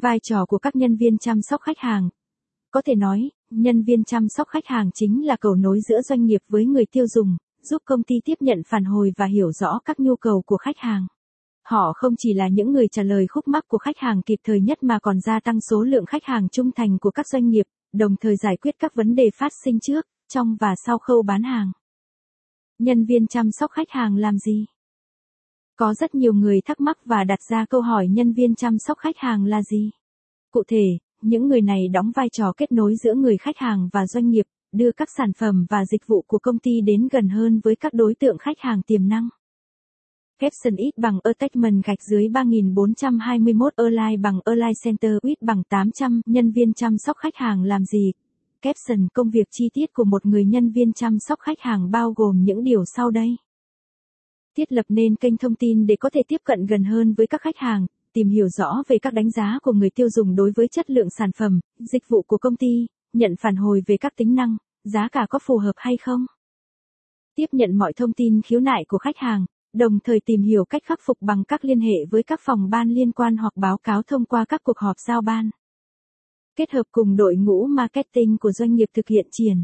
Vai trò của các nhân viên chăm sóc khách hàng. Có thể nói, nhân viên chăm sóc khách hàng chính là cầu nối giữa doanh nghiệp với người tiêu dùng, giúp công ty tiếp nhận phản hồi và hiểu rõ các nhu cầu của khách hàng. Họ không chỉ là những người trả lời khúc mắc của khách hàng kịp thời nhất mà còn gia tăng số lượng khách hàng trung thành của các doanh nghiệp, đồng thời giải quyết các vấn đề phát sinh trước, trong và sau khâu bán hàng. Nhân viên chăm sóc khách hàng làm gì? Có rất nhiều người thắc mắc và đặt ra câu hỏi nhân viên chăm sóc khách hàng là gì? Cụ thể, những người này đóng vai trò kết nối giữa người khách hàng và doanh nghiệp, đưa các sản phẩm và dịch vụ của công ty đến gần hơn với các đối tượng khách hàng tiềm năng. Caption ít bằng attachment gạch dưới 3421 Align bằng Align Center ít bằng 800 nhân viên chăm sóc khách hàng làm gì? Caption công việc chi tiết của một người nhân viên chăm sóc khách hàng bao gồm những điều sau đây. Thiết lập nên kênh thông tin để có thể tiếp cận gần hơn với các khách hàng, tìm hiểu rõ về các đánh giá của người tiêu dùng đối với chất lượng sản phẩm, dịch vụ của công ty, nhận phản hồi về các tính năng, giá cả có phù hợp hay không. Tiếp nhận mọi thông tin khiếu nại của khách hàng, đồng thời tìm hiểu cách khắc phục bằng các liên hệ với các phòng ban liên quan hoặc báo cáo thông qua các cuộc họp giao ban. Kết hợp cùng đội ngũ marketing của doanh nghiệp thực hiện triển